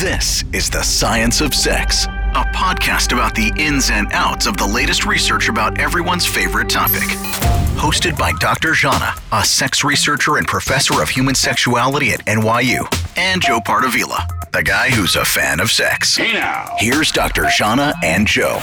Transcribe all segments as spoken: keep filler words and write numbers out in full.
This is The Science of Sex, a podcast about the ins and outs of the latest research about everyone's favorite topic. Hosted by Doctor Zhana, a sex researcher and professor of human sexuality at N Y U, and Joe Partavilla, the guy who's a fan of sex. Hey now. Here's Doctor Zhana and Joe.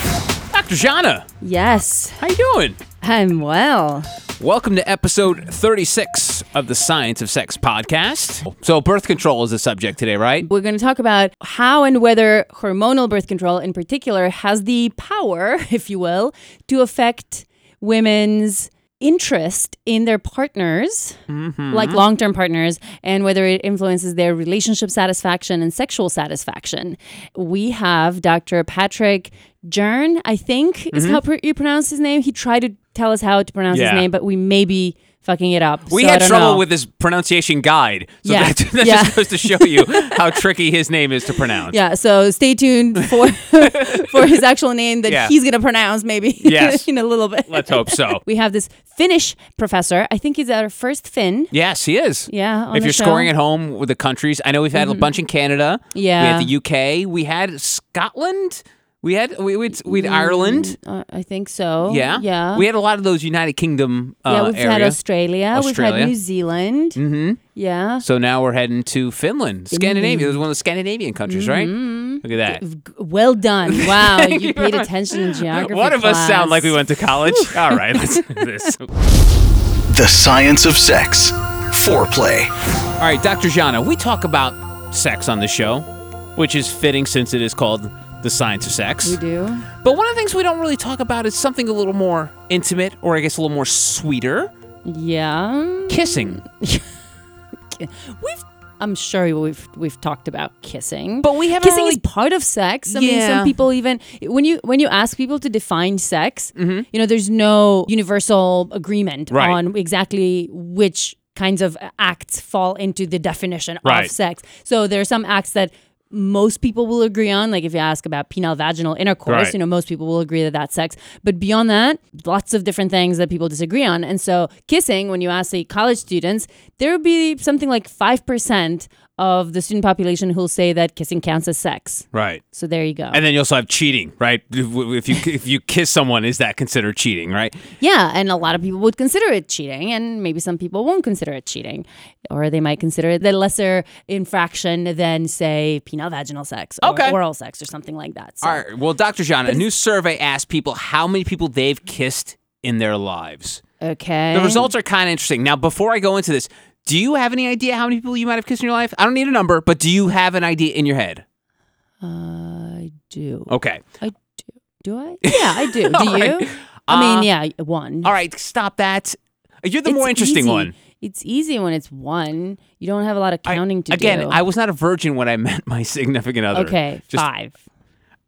Doctor Zhana. Yes. How you doing? I'm well. Welcome to episode thirty-six of the Science of Sex podcast. So birth control is the subject today, right? We're going to talk about how and whether hormonal birth control in particular has the power, if you will, to affect women's interest in their partners, mm-hmm. like long-term partners, and whether it influences their relationship satisfaction and sexual satisfaction. We have Doctor Patrick Jern, I think mm-hmm. is how pr- you pronounce his name. He tried to tell us how to pronounce yeah. his name, but we may be fucking it up. We so had trouble know. with his pronunciation guide. So yeah. that, that yeah. just goes to show you how tricky his name is to pronounce. Yeah, so stay tuned for for his actual name that yeah. he's going to pronounce maybe yes. in a little bit. Let's hope so. We have this Finnish professor. I think he's our first Finn. Yes, he is. Yeah, on If the you're show. scoring at home with the countries, I know we've had mm-hmm. a bunch in Canada. Yeah. We had the U K. We had Scotland. We had we we'd, we'd mm, Ireland. Uh, I think so. Yeah, yeah. We had a lot of those United Kingdom. Uh, yeah, we've area. had Australia. Australia. We've had New Zealand. Mm-hmm. Yeah. So now we're heading to Finland, Scandinavia. Mm-hmm. It was one of the Scandinavian countries, mm-hmm. right? Look at that. Well done. Wow, you paid attention in geography. One of class. us sound like we went to college. All right, let's do this. The Science of Sex, foreplay. All right, Doctor Zhana, we talk about sex on the show, which is fitting since it is called The Science of Sex. We do. But one of the things we don't really talk about is something a little more intimate, or I guess a little more sweeter. Yeah. Kissing. We've, I'm sure we've we've talked about kissing. But we haven't Kissing really... is part of sex. I yeah. mean, some people even... When you when you ask people to define sex, mm-hmm. you know, there's no universal agreement right. on exactly which kinds of acts fall into the definition right. of sex. So there are some acts that most people will agree on, like if you ask about penile vaginal intercourse, right. you know, most people will agree that that's sex. But beyond that, lots of different things that people disagree on. And so kissing, when you ask, say, college students, there would be something like five percent of the student population who'll say that kissing counts as sex. Right. So there you go. And then you also have cheating, right? If you if you kiss someone, is that considered cheating, right? Yeah, and a lot of people would consider it cheating, and maybe some people won't consider it cheating. Or they might consider it the lesser infraction than, say, penile vaginal sex or okay. oral sex or something like that. So. All right. Well, Doctor Zhana, a new survey asked people how many people they've kissed in their lives. Okay. The results are kind of interesting. Now, before I go into this, do you have any idea how many people you might have kissed in your life? I don't need a number, but do you have an idea in your head? Uh, I do. Okay. I do. Do I? Yeah, I do. Do right. you? I uh, mean, yeah, one. All right, stop that. You're the it's more interesting easy. one. It's easy when it's one. You don't have a lot of counting I, to again, do. Again, I was not a virgin when I met my significant other. Okay, Just, five.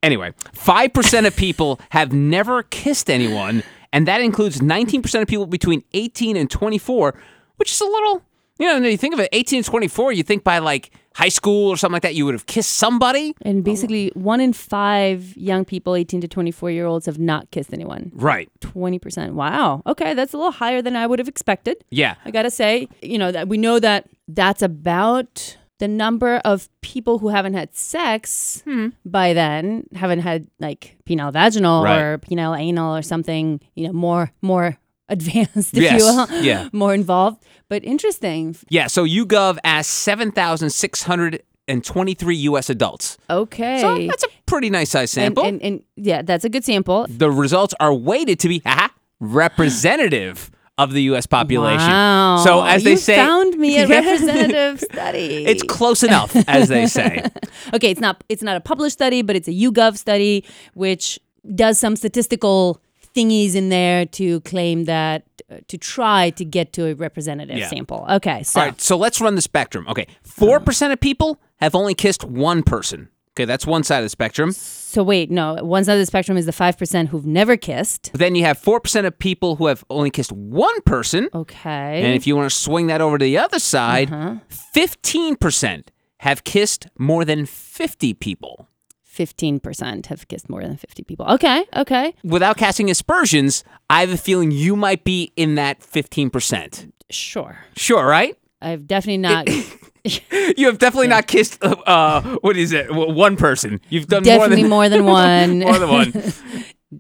Anyway, five percent of people have never kissed anyone, and that includes nineteen percent of people between eighteen and twenty-four, which is a little... You know, you think of it, eighteen to twenty-four, you think by like high school or something like that, you would have kissed somebody. And basically one in five young people, eighteen to twenty-four year olds, have not kissed anyone. Right. twenty percent. Wow. Okay. That's a little higher than I would have expected. Yeah. I got to say, you know, that we know that that's about the number of people who haven't had sex hmm. by then, haven't had like penile vaginal right. or penile anal or something, you know, more, more. advanced, if yes. you will, yeah. more involved, but interesting. Yeah, so YouGov asked seven thousand six hundred twenty-three U S adults. Okay. So that's a pretty nice size sample. And, and, and yeah, that's a good sample. The results are weighted to be haha, representative of the U S population. Wow. So as they you say... You found me a representative study. It's close enough, as they say. Okay, it's not, it's not a published study, but it's a YouGov study, which does some statistical... thingies in there to claim that, uh, to try to get to a representative yeah. sample. Okay, so. All right, so let's run the spectrum. Okay, four percent of people have only kissed one person. Okay, that's one side of the spectrum. So wait, no, one side of the spectrum is the five percent who've never kissed. Then you have four percent of people who have only kissed one person. Okay. And if you want to swing that over to the other side, uh-huh. fifteen percent have kissed more than fifty people. fifteen percent have kissed more than fifty people. Okay, okay. Without casting aspersions, I have a feeling you might be in that fifteen percent. Sure. Sure, right? I've definitely not. You have definitely yeah. not kissed. Uh, uh, what is it? One person. You've done definitely more than more than one. More than one.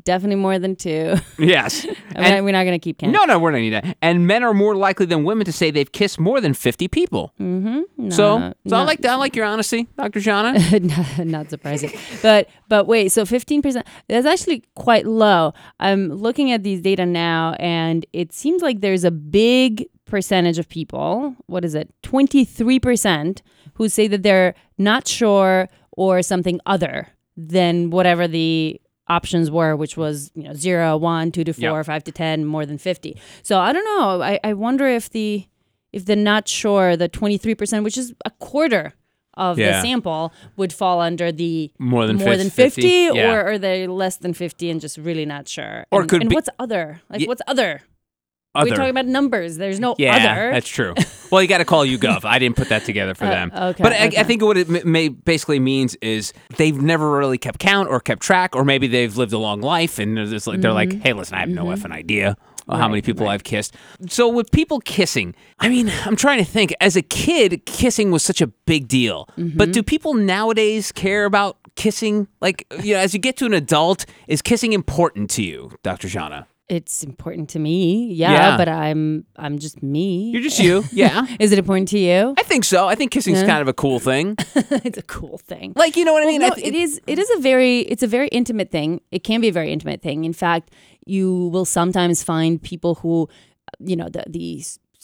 Definitely more than two. Yes. I mean, and, we're not going to keep counting. No, no, we're not going to do that. And men are more likely than women to say they've kissed more than fifty people. Mm-hmm. No, so so not, I like that. I like your honesty, Doctor Zhana. not, not surprising. but but wait, so fifteen percent, that's actually quite low. I'm looking at these data now, and it seems like there's a big percentage of people, what is it, twenty-three percent, who say that they're not sure or something other than whatever the options were, which was, you know, zero, one, two to four, yep. five to ten, more than fifty. So I don't know. I, I wonder if the if the not sure, the twenty-three percent, which is a quarter of yeah. the sample, would fall under the more than more fifty, than fifty, yeah. or are they less than fifty and just really not sure? Or and, could and be, what's other? Like y- what's other? Other. We're talking about numbers. There's no yeah, other. Yeah, that's true. Well, you got to call UGov. I didn't put that together for uh, them. Okay, but I, okay. I think what it may basically means is they've never really kept count or kept track, or maybe they've lived a long life and they're, just like, mm-hmm. they're like, hey, listen, I have no mm-hmm. effing idea right, how many people right. I've kissed. So with people kissing, I mean, I'm trying to think. As a kid, kissing was such a big deal. Mm-hmm. But do people nowadays care about kissing? Like, you know, as you get to an adult, is kissing important to you, Doctor Zhana? It's important to me, yeah, yeah, but I'm I'm just me. You're just you, yeah. Is it important to you? I think so. I think kissing's yeah. kind of a cool thing. It's a cool thing. Like, you know what well, I mean? No, I th- it is it is a very it's a very intimate thing. It can be a very intimate thing. In fact, you will sometimes find people who, you know, the the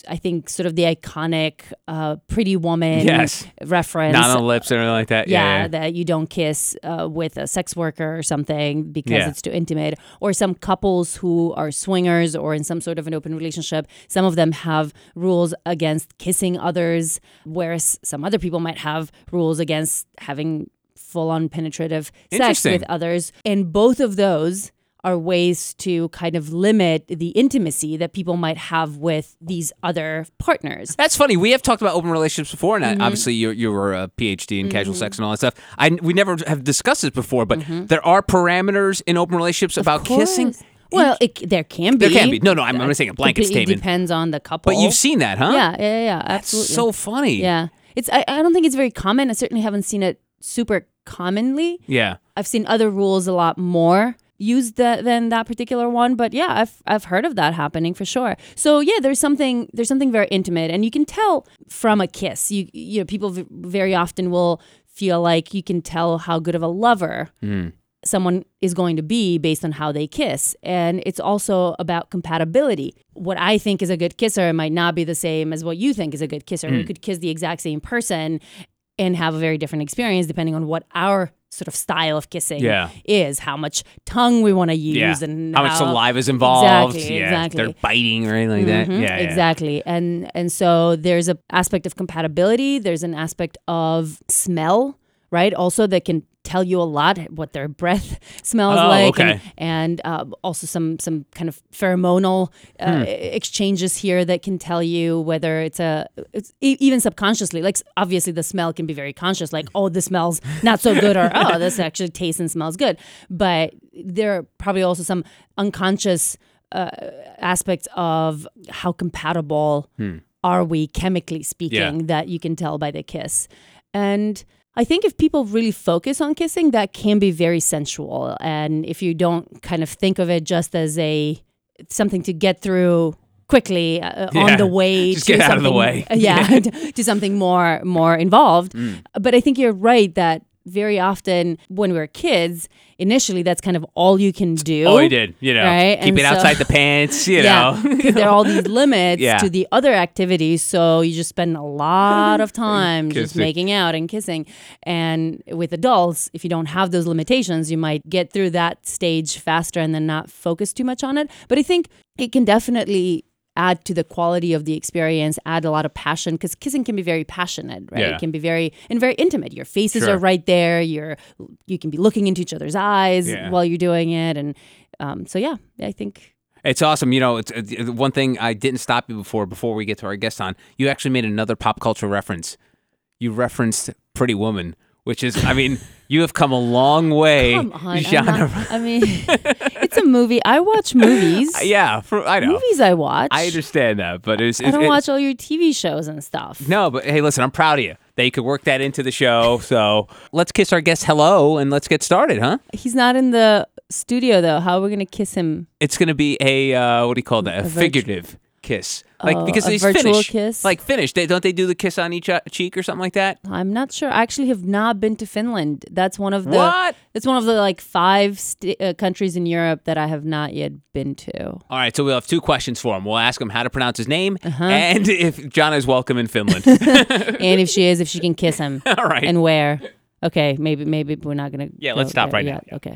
I think sort of the iconic uh, Pretty Woman yes. reference. Not on the lips or anything like that. Yeah, yeah, yeah. That you don't kiss uh, with a sex worker or something because yeah. it's too intimate. Or some couples who are swingers or in some sort of an open relationship, some of them have rules against kissing others, whereas some other people might have rules against having full-on penetrative sex with others. And both of those are ways to kind of limit the intimacy that people might have with these other partners. That's funny. We have talked about open relationships before, and mm-hmm. I, obviously you you were a P H D in mm-hmm. casual sex and all that stuff. I, we never have discussed this before, but mm-hmm. there are parameters in open relationships of about course. Kissing. Well, it, there can be. There can be. No, no, I'm, I'm not saying a blanket statement. It depends on the couple. But you've seen that, huh? Yeah, yeah, yeah, absolutely. That's so funny. Yeah. it's. I, I don't think it's very common. I certainly haven't seen it super commonly. Yeah. I've seen other rules a lot more used that than that particular one, but yeah, I've I've heard of that happening for sure. So yeah, there's something there's something very intimate, and you can tell from a kiss. You you know, people v- very often will feel like you can tell how good of a lover mm. someone is going to be based on how they kiss, and it's also about compatibility. What I think is a good kisser might not be the same as what you think is a good kisser. Mm. You could kiss the exact same person and have a very different experience depending on what our sort of style of kissing yeah. is, how much tongue we want to use yeah. and how, how much saliva is involved. Exactly, yeah, exactly. If they're biting or anything mm-hmm. like that. Yeah, exactly. Yeah. And and so there's an aspect of compatibility. There's an aspect of smell, right? Also that can tell you a lot what their breath smells oh, like okay. and, and uh, also some some kind of pheromonal uh, hmm. exchanges here that can tell you whether it's a it's e- even subconsciously, like obviously the smell can be very conscious, like oh this smells not so good or oh this actually tastes and smells good, but there are probably also some unconscious uh, aspects of how compatible hmm. are we chemically speaking yeah. that you can tell by the kiss. And I think if people really focus on kissing, that can be very sensual. And if you don't kind of think of it just as a something to get through quickly uh, yeah. on the way just to get out of the way. Yeah, to something more more involved. Mm. But I think you're right that very often when we were kids, initially that's kind of all you can do. Oh, you did, you know, right? Keep and it so, outside the pants, you yeah, know. There are all these limits yeah. to the other activities, so you just spend a lot of time just making out and kissing. And with adults, if you don't have those limitations, you might get through that stage faster and then not focus too much on it. But I think it can definitely add to the quality of the experience, add a lot of passion, because kissing can be very passionate, right? Yeah. It can be very, and very intimate. Your faces sure. are right there. You're, you can be looking into each other's eyes yeah. while you're doing it. And um, so, yeah, I think it's awesome. You know, it's uh, one thing I didn't stop you before, before we get to our guest on, you actually made another pop culture reference. You referenced Pretty Woman, which is, I mean, you have come a long way. Come on, Zhana. Not, I mean, it's a movie. I watch movies. Yeah, for, I know. Movies I watch. I understand that, but it's... it's I don't it's, watch all your T V shows and stuff. No, but hey, listen, I'm proud of you. They could work that into the show, so let's kiss our guest hello, and let's get started, huh? He's not in the studio, though. How are we going to kiss him? It's going to be a, uh, what do you call that? A, a figurative virtu- kiss. Like oh, because a he's virtual Finnish. Kiss? Like Finnish. They, don't they do the kiss on each cheek or something like that? I'm not sure. I actually have not been to Finland. That's one of the, what? That's one of the like five st- uh, countries in Europe that I have not yet been to. All right, so we'll have two questions for him. We'll ask him how to pronounce his name uh-huh. and if Zhana is welcome in Finland. And if she is, if she can kiss him. All right. And where. Okay, maybe maybe we're not going to. Yeah, let's stop there, right yeah, now. Yeah. Okay.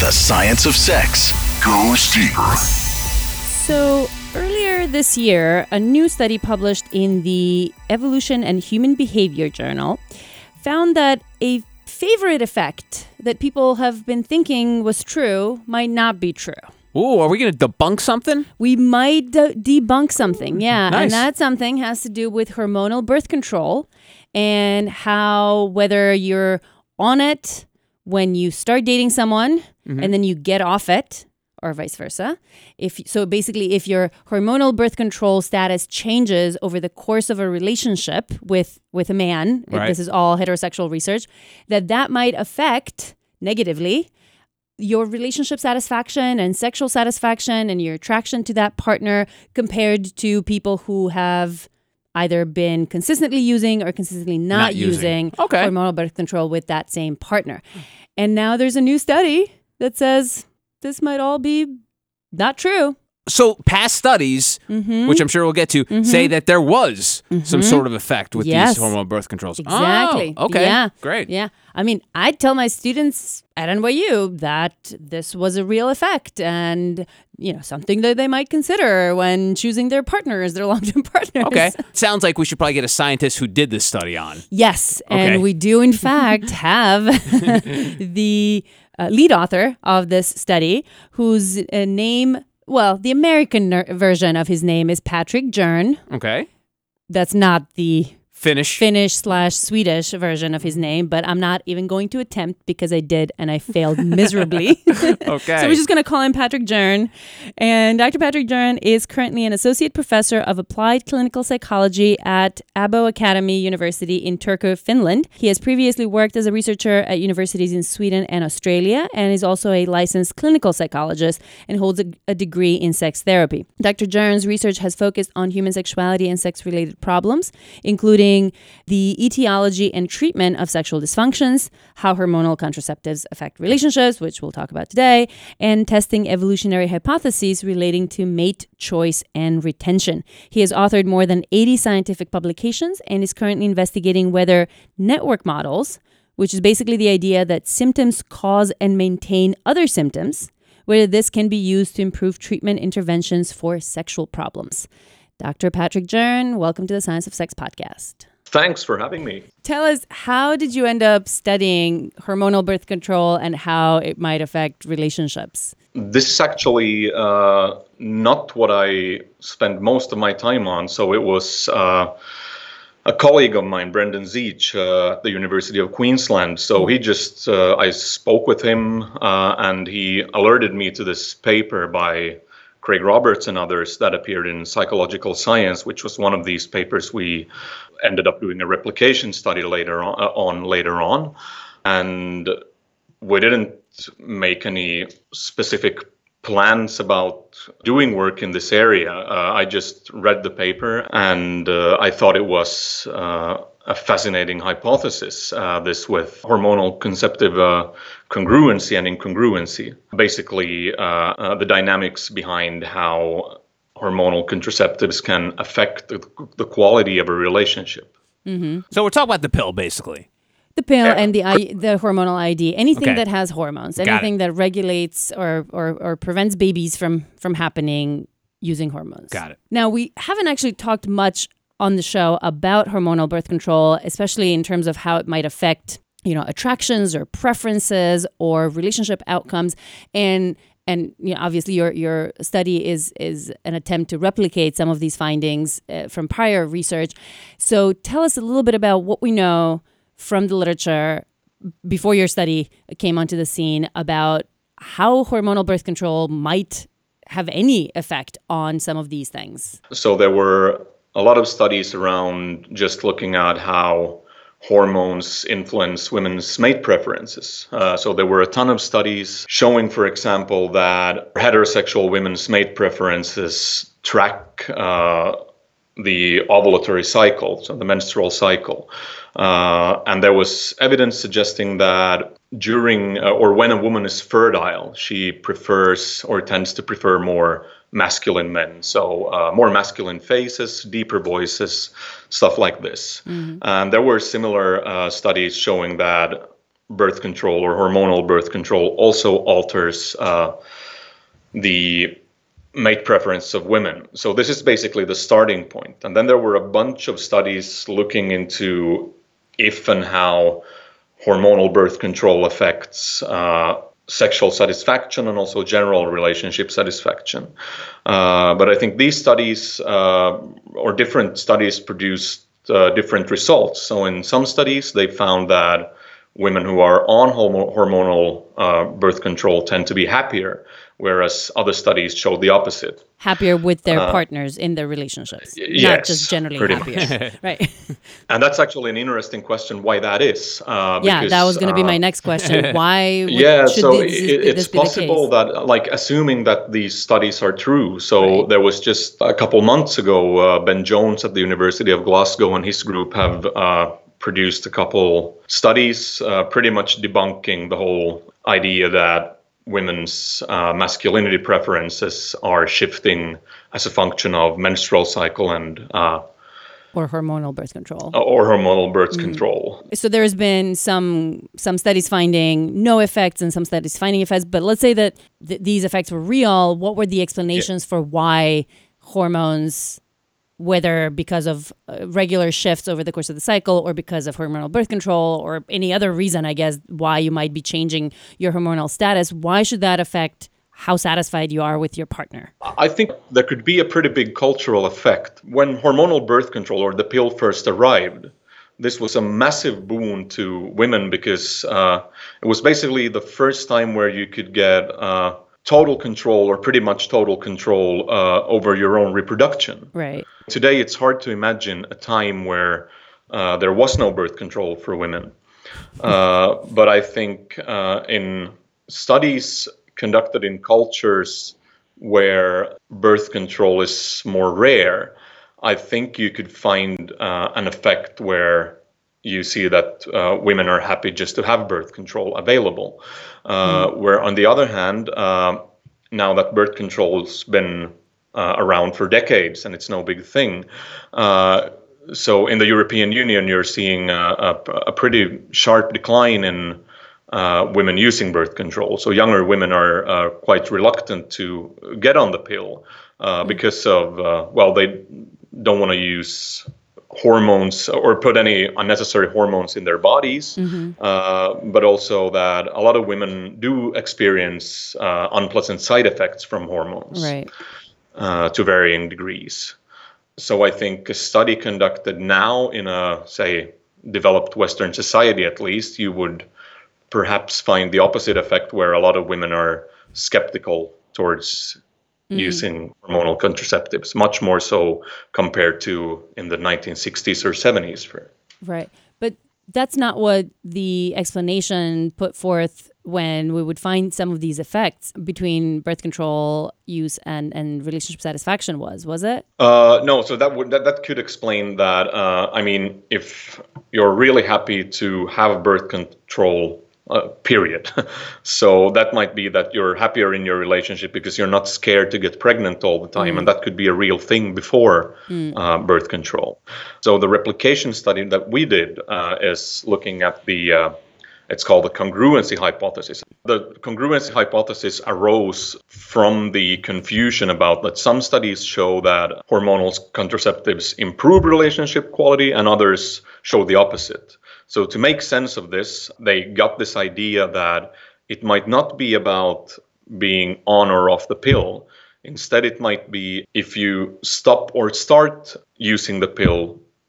The science of sex goes deeper. So earlier this year, a new study published in the Evolution and Human Behavior Journal found that a favorite effect that people have been thinking was true might not be true. Ooh, are we going to debunk something? We might de- debunk something, yeah. Nice. And that something has to do with hormonal birth control and how whether you're on it when you start dating someone mm-hmm. and then you get off it, or vice versa. If so basically, if your hormonal birth control status changes over the course of a relationship with, with a man, right. This is all heterosexual research, that that might affect negatively your relationship satisfaction and sexual satisfaction and your attraction to that partner compared to people who have either been consistently using or consistently not, not using, using okay. hormonal birth control with that same partner. And now there's a new study that says this might all be not true. So past studies, mm-hmm. which I'm sure we'll get to, mm-hmm. say that there was mm-hmm. some sort of effect with yes. these hormonal birth controls. Exactly. Oh, okay. Yeah. Great. Yeah. I mean, I tell my students at N Y U that this was a real effect and, you know, something that they might consider when choosing their partners, their long-term partners. Okay. Sounds like we should probably get a scientist who did this study on. Yes. Okay. And we do, in fact, have the... Uh, lead author of this study, whose uh, name, well, the American ner- version of his name is Patrick Jern. Okay. That's not the Finnish Finnish slash Swedish version of his name, but I'm not even going to attempt because I did and I failed miserably. Okay. So we're just going to call him Patrick Jern. And Doctor Patrick Jern is currently an associate professor of applied clinical psychology at Åbo Akademi University in Turku, Finland. He has previously worked as a researcher at universities in Sweden and Australia and is also a licensed clinical psychologist and holds a, a degree in sex therapy. Doctor Jern's research has focused on human sexuality and sex-related problems, including the etiology and treatment of sexual dysfunctions, how hormonal contraceptives affect relationships, which we'll talk about today, and testing evolutionary hypotheses relating to mate choice and retention. He has authored more than eighty scientific publications and is currently investigating whether network models, which is basically the idea that symptoms cause and maintain other symptoms, whether this can be used to improve treatment interventions for sexual problems. Doctor Patrick Jern, welcome to the Science of Sex podcast. Thanks for having me. Tell us, how did you end up studying hormonal birth control and how it might affect relationships? This is actually uh, not what I spend most of my time on. So it was uh, a colleague of mine, Brendan Zeech, uh, at the University of Queensland. So he just, uh, I spoke with him uh, and he alerted me to this paper by Craig Roberts and others that appeared in Psychological Science, which was one of these papers we ended up doing a replication study later on, uh, on later on. And we didn't make any specific plans about doing work in this area. Uh, I just read the paper and uh, I thought it was uh, a fascinating hypothesis, uh, this with hormonal conceptive uh, congruency and incongruency. Basically, uh, uh, the dynamics behind how hormonal contraceptives can affect the, the quality of a relationship. Mm-hmm. So we're talking about the pill, basically. The pill yeah. and the I, the hormonal I D, anything okay. that has hormones, anything that regulates or, or, or prevents babies from, from happening using hormones. Got it. Now, we haven't actually talked much on the show about hormonal birth control, especially in terms of how it might affect, you know, attractions or preferences or relationship outcomes. And and you know, obviously your your study is is an attempt to replicate some of these findings uh, from prior research. So tell us a little bit about what we know from the literature before your study came onto the scene about how hormonal birth control might have any effect on some of these things? So there were a lot of studies around just looking at how hormones influence women's mate preferences. Uh, so there were a ton of studies showing, for example, that heterosexual women's mate preferences track uh, the ovulatory cycle, so the menstrual cycle. Uh, and there was evidence suggesting that during uh, or when a woman is fertile, she prefers or tends to prefer more masculine men. So uh, more masculine faces, deeper voices, stuff like this. Mm-hmm. And there were similar uh, studies showing that birth control or hormonal birth control also alters uh, the mate preference of women. So this is basically the starting point. And then there were a bunch of studies looking into if and how hormonal birth control affects uh, sexual satisfaction and also general relationship satisfaction. Uh, but I think these studies uh, or different studies produced uh, different results. So in some studies, they found that women who are on homo- hormonal uh, birth control tend to be happier, whereas other studies showed the opposite. Happier with their uh, partners in their relationships, y- yes, not just generally happier. Right. And that's actually an interesting question, why that is. Uh, yeah, because, that was going to uh, be my next question. Why would, yeah, should so this, it, it's this be possible the case? That, like, assuming that these studies are true. So right. There was just a couple months ago, uh, Ben Jones at the University of Glasgow and his group have uh, produced a couple studies uh, pretty much debunking the whole idea that women's uh, masculinity preferences are shifting as a function of menstrual cycle and uh, or hormonal birth control or hormonal birth mm-hmm. control. So there has been some some studies finding no effects and some studies finding effects. But let's say that th- these effects were real. What were the explanations yeah. for why hormones, whether because of uh, regular shifts over the course of the cycle or because of hormonal birth control or any other reason, I guess, why you might be changing your hormonal status, why should that affect how satisfied you are with your partner? I think there could be a pretty big cultural effect. When hormonal birth control or the pill first arrived, this was a massive boon to women because uh, it was basically the first time where you could get uh, total control or pretty much total control uh, over your own reproduction. Right. Today, it's hard to imagine a time where uh, there was no birth control for women. Uh, but I think uh, in studies conducted in cultures where birth control is more rare, I think you could find uh, an effect where you see that uh, women are happy just to have birth control available. Uh, mm. Where on the other hand, uh, now that birth control's been uh, around for decades and it's no big thing. Uh, so in the European Union, you're seeing a, a, a pretty sharp decline in uh, women using birth control. So younger women are uh, quite reluctant to get on the pill uh, mm. because of, uh, well, they don't want to use hormones or put any unnecessary hormones in their bodies, mm-hmm. uh, but also that a lot of women do experience uh, unpleasant side effects from hormones right. uh, to varying degrees. So I think a study conducted now in a, say, developed Western society, at least, you would perhaps find the opposite effect where a lot of women are skeptical towards Mm. using hormonal contraceptives, much more so compared to in the nineteen sixties or seventies. For Right. But that's not what the explanation put forth when we would find some of these effects between birth control use and, and relationship satisfaction was, was it? Uh, no, so that would that, that could explain that. Uh, I mean, if you're really happy to have birth control Uh, period. So that might be that you're happier in your relationship because you're not scared to get pregnant all the time. Mm. And that could be a real thing before mm. uh, birth control. So the replication study that we did uh, is looking at the, uh, it's called the congruency hypothesis. The congruency hypothesis arose from the confusion about that some studies show that hormonal contraceptives improve relationship quality and others show the opposite. So to make sense of this, they got this idea that it might not be about being on or off the pill. Instead, it might be if you stop or start using the pill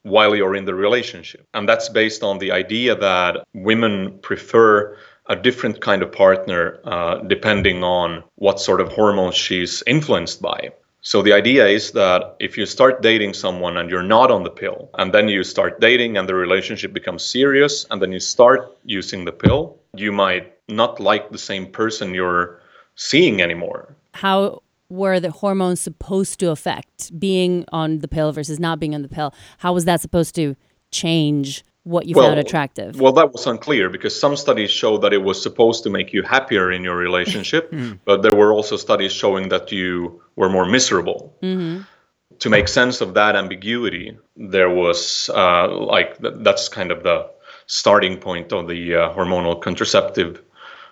while you're in the relationship. And that's based on the idea that women prefer a different kind of partner uh, depending on what sort of hormones she's influenced by. So the idea is that if you start dating someone and you're not on the pill, and then you start dating and the relationship becomes serious, and then you start using the pill, you might not like the same person you're seeing anymore. How were the hormones supposed to affect being on the pill versus not being on the pill? How was that supposed to change what you well, found attractive? Well, that was unclear, because some studies show that it was supposed to make you happier in your relationship, mm. but there were also studies showing that you were more miserable. Mm-hmm. To make sense of that ambiguity, there was uh, like th- that's kind of the starting point of the uh, hormonal contraceptive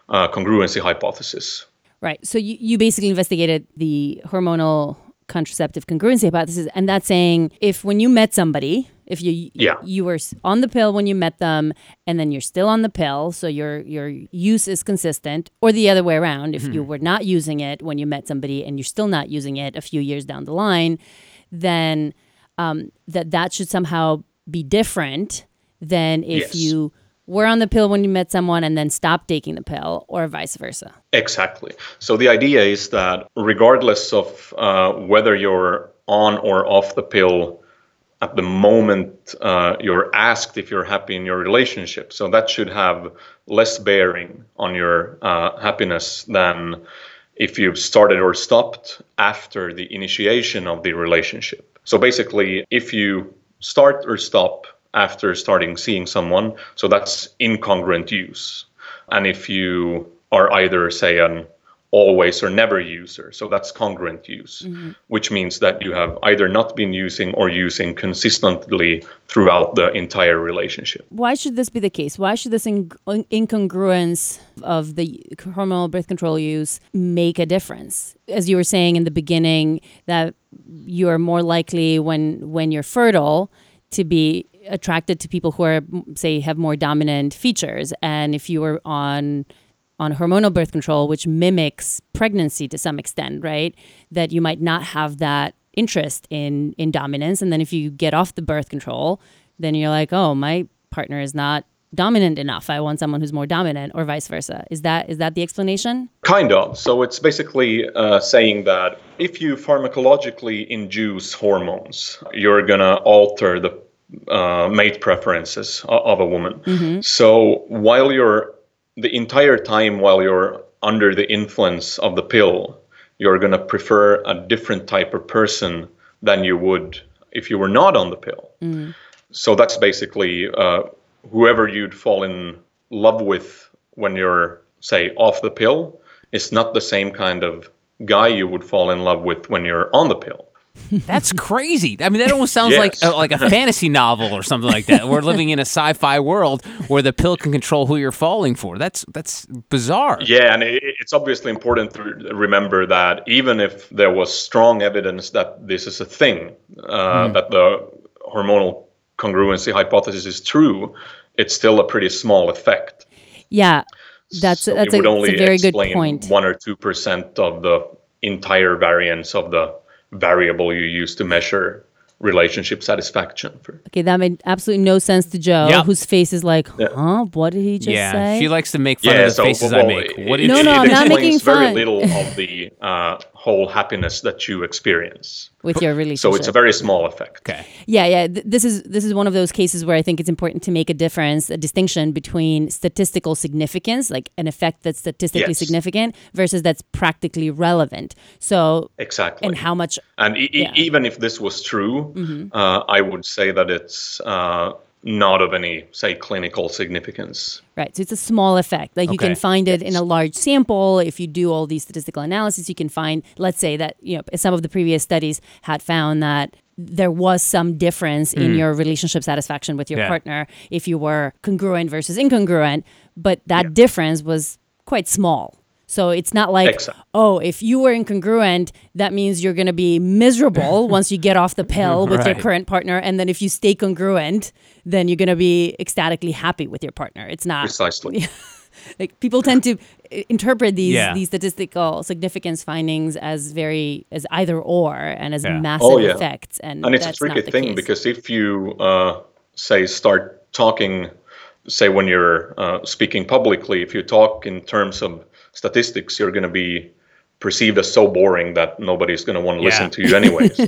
uh, congruency hypothesis. Right. So you, you basically investigated the hormonal contraceptive congruency hypothesis, and that's saying if when you met somebody, if you yeah. you were on the pill when you met them, and then you're still on the pill, so your your use is consistent, or the other way around, if mm. you were not using it when you met somebody and you're still not using it a few years down the line, then um, that that should somehow be different than if yes. you were on the pill when you met someone and then stopped taking the pill, or vice versa. Exactly. So the idea is that regardless of uh, whether you're on or off the pill at the moment uh, you're asked if you're happy in your relationship. So that should have less bearing on your uh, happiness than if you've started or stopped after the initiation of the relationship. So basically, if you start or stop after starting seeing someone, so that's incongruent use. And if you are either, say, an always or never user, so that's congruent use, mm-hmm. which means that you have either not been using or using consistently throughout the entire relationship. Why should this be the case? Why should this in- incongruence of the hormonal birth control use make a difference? As you were saying in the beginning, that you are more likely when when you're fertile to be attracted to people who are, say, have more dominant features, and if you are on on hormonal birth control, which mimics pregnancy to some extent, right? That you might not have that interest in, in dominance. And then if you get off the birth control, then you're like, oh, my partner is not dominant enough. I want someone who's more dominant, or vice versa. Is that is that the explanation? Kind of. So it's basically uh, saying that if you pharmacologically induce hormones, you're going to alter the uh, mate preferences of a woman. Mm-hmm. So while you're The entire time while you're under the influence of the pill, you're going to prefer a different type of person than you would if you were not on the pill. Mm-hmm. So that's basically uh, whoever you'd fall in love with when you're, say, off the pill is not the same kind of guy you would fall in love with when you're on the pill. That's crazy. I mean, that almost sounds yes. like a, like a fantasy novel or something like that. We're living in a sci-fi world where the pill can control who you're falling for. That's that's bizarre. Yeah, and it, it's obviously important to remember that even if there was strong evidence that this is a thing, uh, mm. that the hormonal congruency hypothesis is true, it's still a pretty small effect. Yeah, that's, so that's, a, that's a very good point. It would only explain one or two percent of the entire variance of the variable you use to measure relationship satisfaction. For. Okay, that made absolutely no sense to Joe, yep. whose face is like, huh, yeah. what did he just yeah, say? Yeah, she likes to make fun yeah, of the so, faces well, I make. It, what it, no, no, I'm not making fun. It explains very little of the uh, whole happiness that you experience. With your relationship. So it's a very small effect. Okay. Yeah, yeah, th- this is this is one of those cases where I think it's important to make a difference, a distinction between statistical significance, like an effect that's statistically yes. significant, versus that's practically relevant. So exactly. And how much... And e- yeah. even if this was true, Mm-hmm. Uh, I would say that it's uh, not of any, say, clinical significance. Right. So it's a small effect. Like okay. you can find it yes. in a large sample. If you do all these statistical analysis, you can find, let's say that, you know, some of the previous studies had found that there was some difference mm. in your relationship satisfaction with your yeah. partner if you were congruent versus incongruent. But that yeah. difference was quite small. So it's not like, exactly. oh, if you were incongruent, that means you're going to be miserable once you get off the pill with right. your current partner. And then if you stay congruent, then you're going to be ecstatically happy with your partner. It's not. Precisely. Like, people tend to interpret these yeah. these statistical significance findings as very as either or and as yeah. massive oh, yeah. effects. And, and it's that's a tricky thing case. Because if you uh, say start talking, say when you're uh, speaking publicly, if you talk in terms of statistics, you're going to be perceived as so boring that nobody's going to want to yeah. listen to you anyway. So.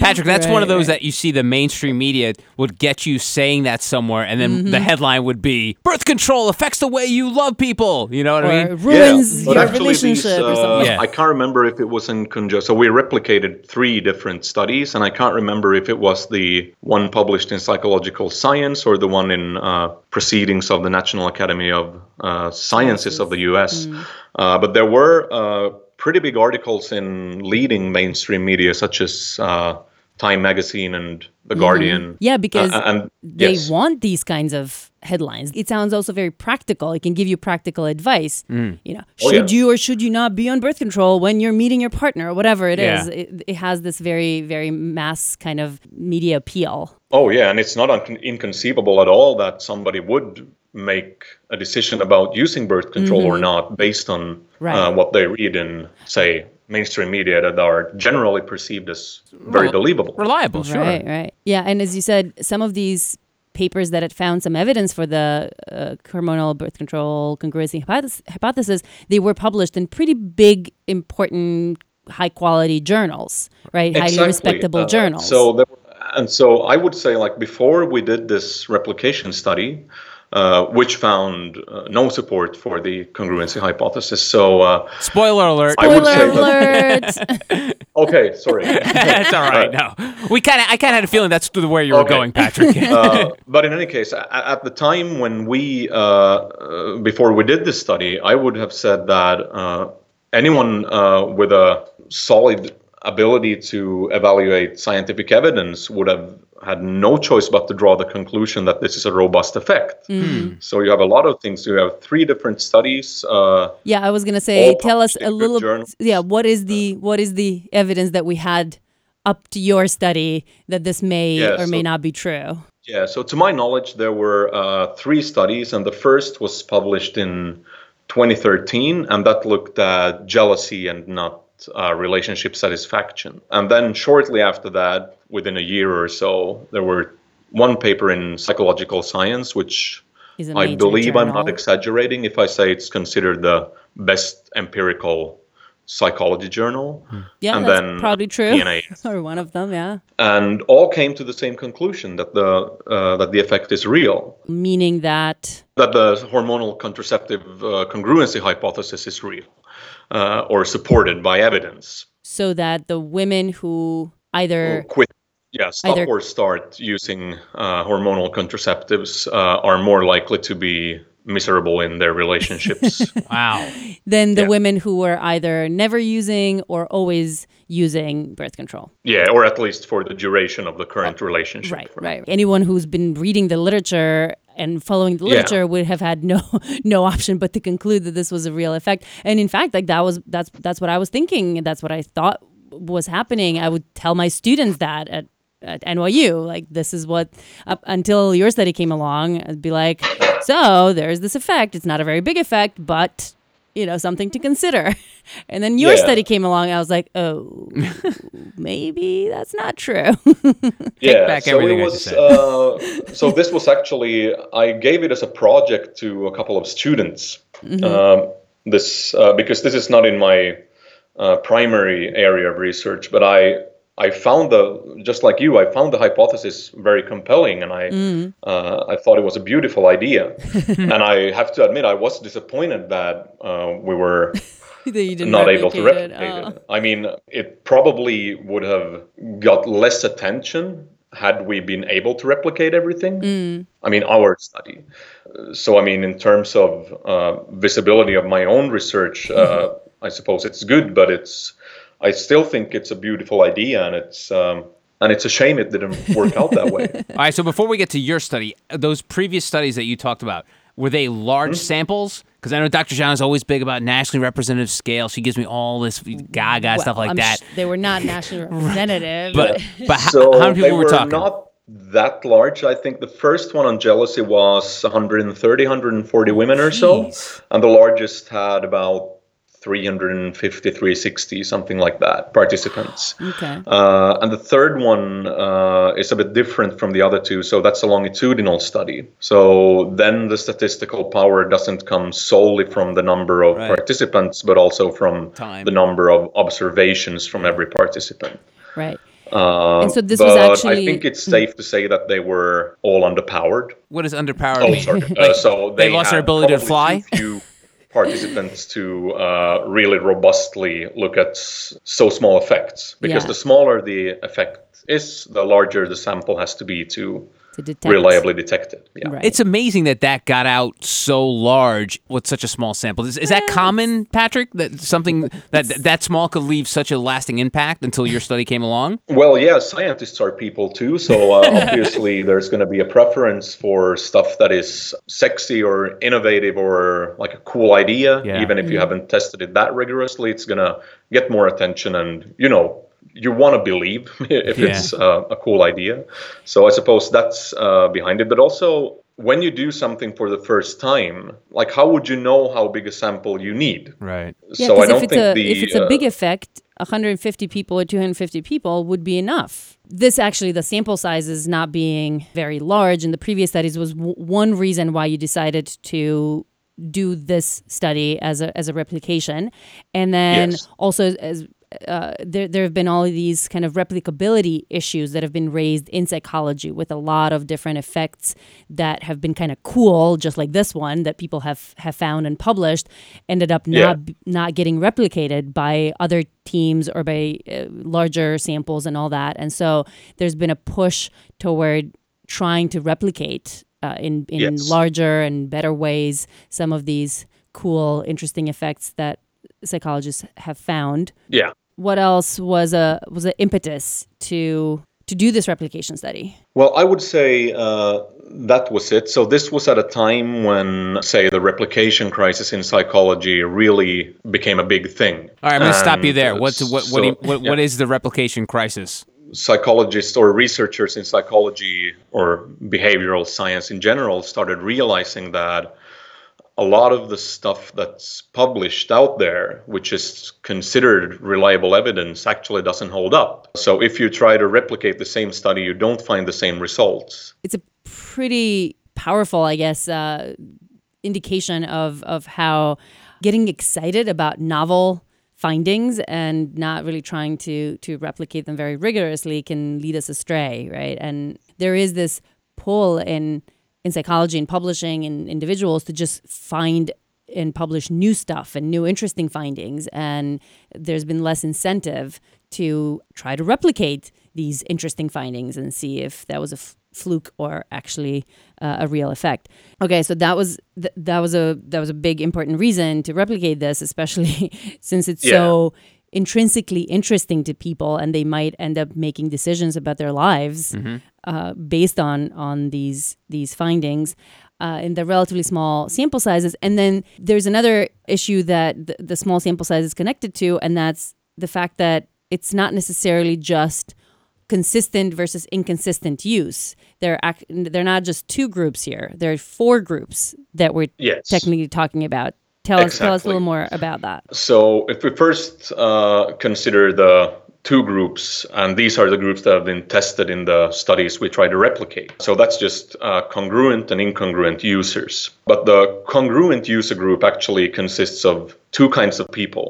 Patrick, that's right, one of those right. that you see the mainstream media would get you saying that somewhere, and then mm-hmm. the headline would be, birth control affects the way you love people. You know what or I mean? Ruins yeah. your relationship these, uh, or something. Yeah. I can't remember if it was in conjunction. So we replicated three different studies, and I can't remember if it was the one published in Psychological Science or the one in uh, Proceedings of the National Academy of uh, Sciences of the U S. Mm. Uh, but there were... Uh, pretty big articles in leading mainstream media, such as uh, Time Magazine and The mm-hmm. Guardian. Yeah, because uh, and, they yes. want these kinds of headlines. It sounds also very practical. It can give you practical advice. Mm. You know, should oh, yeah. you or should you not be on birth control when you're meeting your partner or whatever it yeah. is. It, it has this very, very mass kind of media appeal. Oh, yeah, and it's not un- inconceivable at all that somebody would make a decision about using birth control mm-hmm. or not based on right. uh, what they read in, say, mainstream media that are generally perceived as very believable. Reliable, sure. Right, right. Yeah, and as you said, some of these papers that had found some evidence for the uh, hormonal birth control congruency hypothesis, they were published in pretty big, important, high-quality journals, right? Exactly. Highly respectable uh, journals. So there were, and so I would say, like, before we did this replication study, Uh, which found uh, no support for the congruency hypothesis. So, uh, spoiler alert! Spoiler I would say alert! Okay, sorry. That's all right. Uh, no, we kind of I kind of had a feeling that's where you okay. were going, Patrick. uh, but in any case, at, at the time when we uh, uh, before we did this study, I would have said that uh, anyone uh, with a solid ability to evaluate scientific evidence would have had no choice but to draw the conclusion that this is a robust effect. Mm. So you have a lot of things. You have three different studies. Uh, yeah, I was going to say, tell us a little. Journals. Yeah, what is the what is the evidence that we had up to your study that this may yeah, or so, may not be true? Yeah. So to my knowledge, there were uh, three studies, and the first was published in twenty thirteen, and that looked at jealousy and not uh, relationship satisfaction. And then shortly after that, within a year or so, there were one paper in Psychological Science, which I believe journal. I'm not exaggerating if I say it's considered the best empirical psychology journal. Yeah, and that's then probably true. Or one of them, yeah. And all came to the same conclusion that the uh, that the effect is real. Meaning that that the hormonal contraceptive uh, congruency hypothesis is real, uh, or supported by evidence. So that the women who either quit, yeah, stop either, or start using uh, hormonal contraceptives uh, are more likely to be miserable in their relationships. Wow. Than the yeah. women who were either never using or always using birth control. Yeah, or at least for the duration of the current oh, relationship. Right, right, right. Anyone who's been reading the literature and following the literature yeah. would have had no no option but to conclude that this was a real effect. And in fact, like that was that's that's what I was thinking. That's what I thought was happening. I would tell my students that at, at N Y U, like, this is what, up until your study came along, I'd be like, so there's this effect. It's not a very big effect, but, you know, something to consider. And then your yeah. study came along, I was like, oh, maybe that's not true. Yeah, back so it was, uh, so this was actually, I gave it as a project to a couple of students. Mm-hmm. Um, this, uh, because this is not in my Uh, primary area of research, but I I found the just like you I found the hypothesis very compelling, and I mm. uh, I thought it was a beautiful idea, and I have to admit I was disappointed that uh, we were not able to replicate it. it. I mean, it probably would have got less attention had we been able to replicate everything. Mm. I mean, our study. So I mean, in terms of uh, visibility of my own research. Uh, I suppose it's good, but it's. I still think it's a beautiful idea, and it's um, and it's a shame it didn't work out that way. All right. So before we get to your study, those previous studies that you talked about, were they large mm-hmm. samples? Because I know Doctor Zhana is always big about nationally representative scale. She gives me all this gaga well, stuff like I'm that. Sh- they were not nationally representative, but but how, so how many people were, were talking? Not- that large. I think the first one on jealousy was one hundred thirty, one hundred forty women Jeez. Or so, and the largest had about three hundred fifty, three hundred sixty, something like that, participants. Okay. Uh, and the third one uh, is a bit different from the other two. So that's a longitudinal study. So then the statistical power doesn't come solely from the number of right. participants, but also from Time. The number of observations from every participant. Right. Uh, and so this was actually. I think it's safe to say that they were all underpowered. What does underpowered oh, mean? Sorry. Like, uh, so they, they lost their ability to fly? Few participants to uh, really robustly look at so small effects, because yeah. the smaller the effect is, the larger the sample has to be to, to detect. Reliably detect it. Yeah. Right. It's amazing that that got out so large with such a small sample. Is, is that common, Patrick, that something that that small could leave such a lasting impact until your study came along? Well, yeah, scientists are people too, so uh, obviously there's going to be a preference for stuff that is sexy or innovative or like a cool idea. Yeah. Even if you haven't tested it that rigorously, it's going to get more attention and, you know, you want to believe if yeah. it's uh, a cool idea. So I suppose that's uh, behind it. But also, when you do something for the first time, like how would you know how big a sample you need? Right. Yeah, so I don't if it's think a, the, if it's a big uh, effect, one hundred fifty people or two hundred fifty people would be enough. This actually, the sample size is not being very large in the previous studies was w- one reason why you decided to do this study as a as a replication, and then yes. also as Uh, there, there have been all of these kind of replicability issues that have been raised in psychology with a lot of different effects that have been kind of cool, just like this one that people have, have found and published, ended up not yeah. not getting replicated by other teams or by uh, larger samples and all that. And so there's been a push toward trying to replicate uh, in, in yes. larger and better ways some of these cool, interesting effects that psychologists have found. Yeah. What else was a was an impetus to to do this replication study? Well, I would say uh, that was it. So this was at a time when, say, the replication crisis in psychology really became a big thing. All right, I'm going to stop you there. What's what so, what, do you, what, yeah. what is the replication crisis? Psychologists or researchers in psychology or behavioral science in general started realizing that a lot of the stuff that's published out there, which is considered reliable evidence, actually doesn't hold up. So if you try to replicate the same study, you don't find the same results. It's a pretty powerful, I guess, uh, indication of, of how getting excited about novel findings and not really trying to, to replicate them very rigorously can lead us astray, right? And there is this pull in... in psychology and publishing and individuals to just find and publish new stuff and new interesting findings. And there's been less incentive to try to replicate these interesting findings and see if that was a f- fluke or actually uh, a real effect. Okay, so that was th- that was a that was a big important reason to replicate this, especially since it's yeah. so intrinsically interesting to people and they might end up making decisions about their lives mm-hmm. uh, based on on these these findings uh, in the relatively small sample sizes. And then there's another issue that th- the small sample size is connected to, and that's the fact that it's not necessarily just consistent versus inconsistent use. They're ac- they're not just two groups here. There are four groups that we're yes. technically talking about. Tell, exactly. us, tell us a little more about that. So if we first uh, consider the two groups, and these are the groups that have been tested in the studies we try to replicate. So that's just uh, congruent and incongruent users. But the congruent user group actually consists of two kinds of people.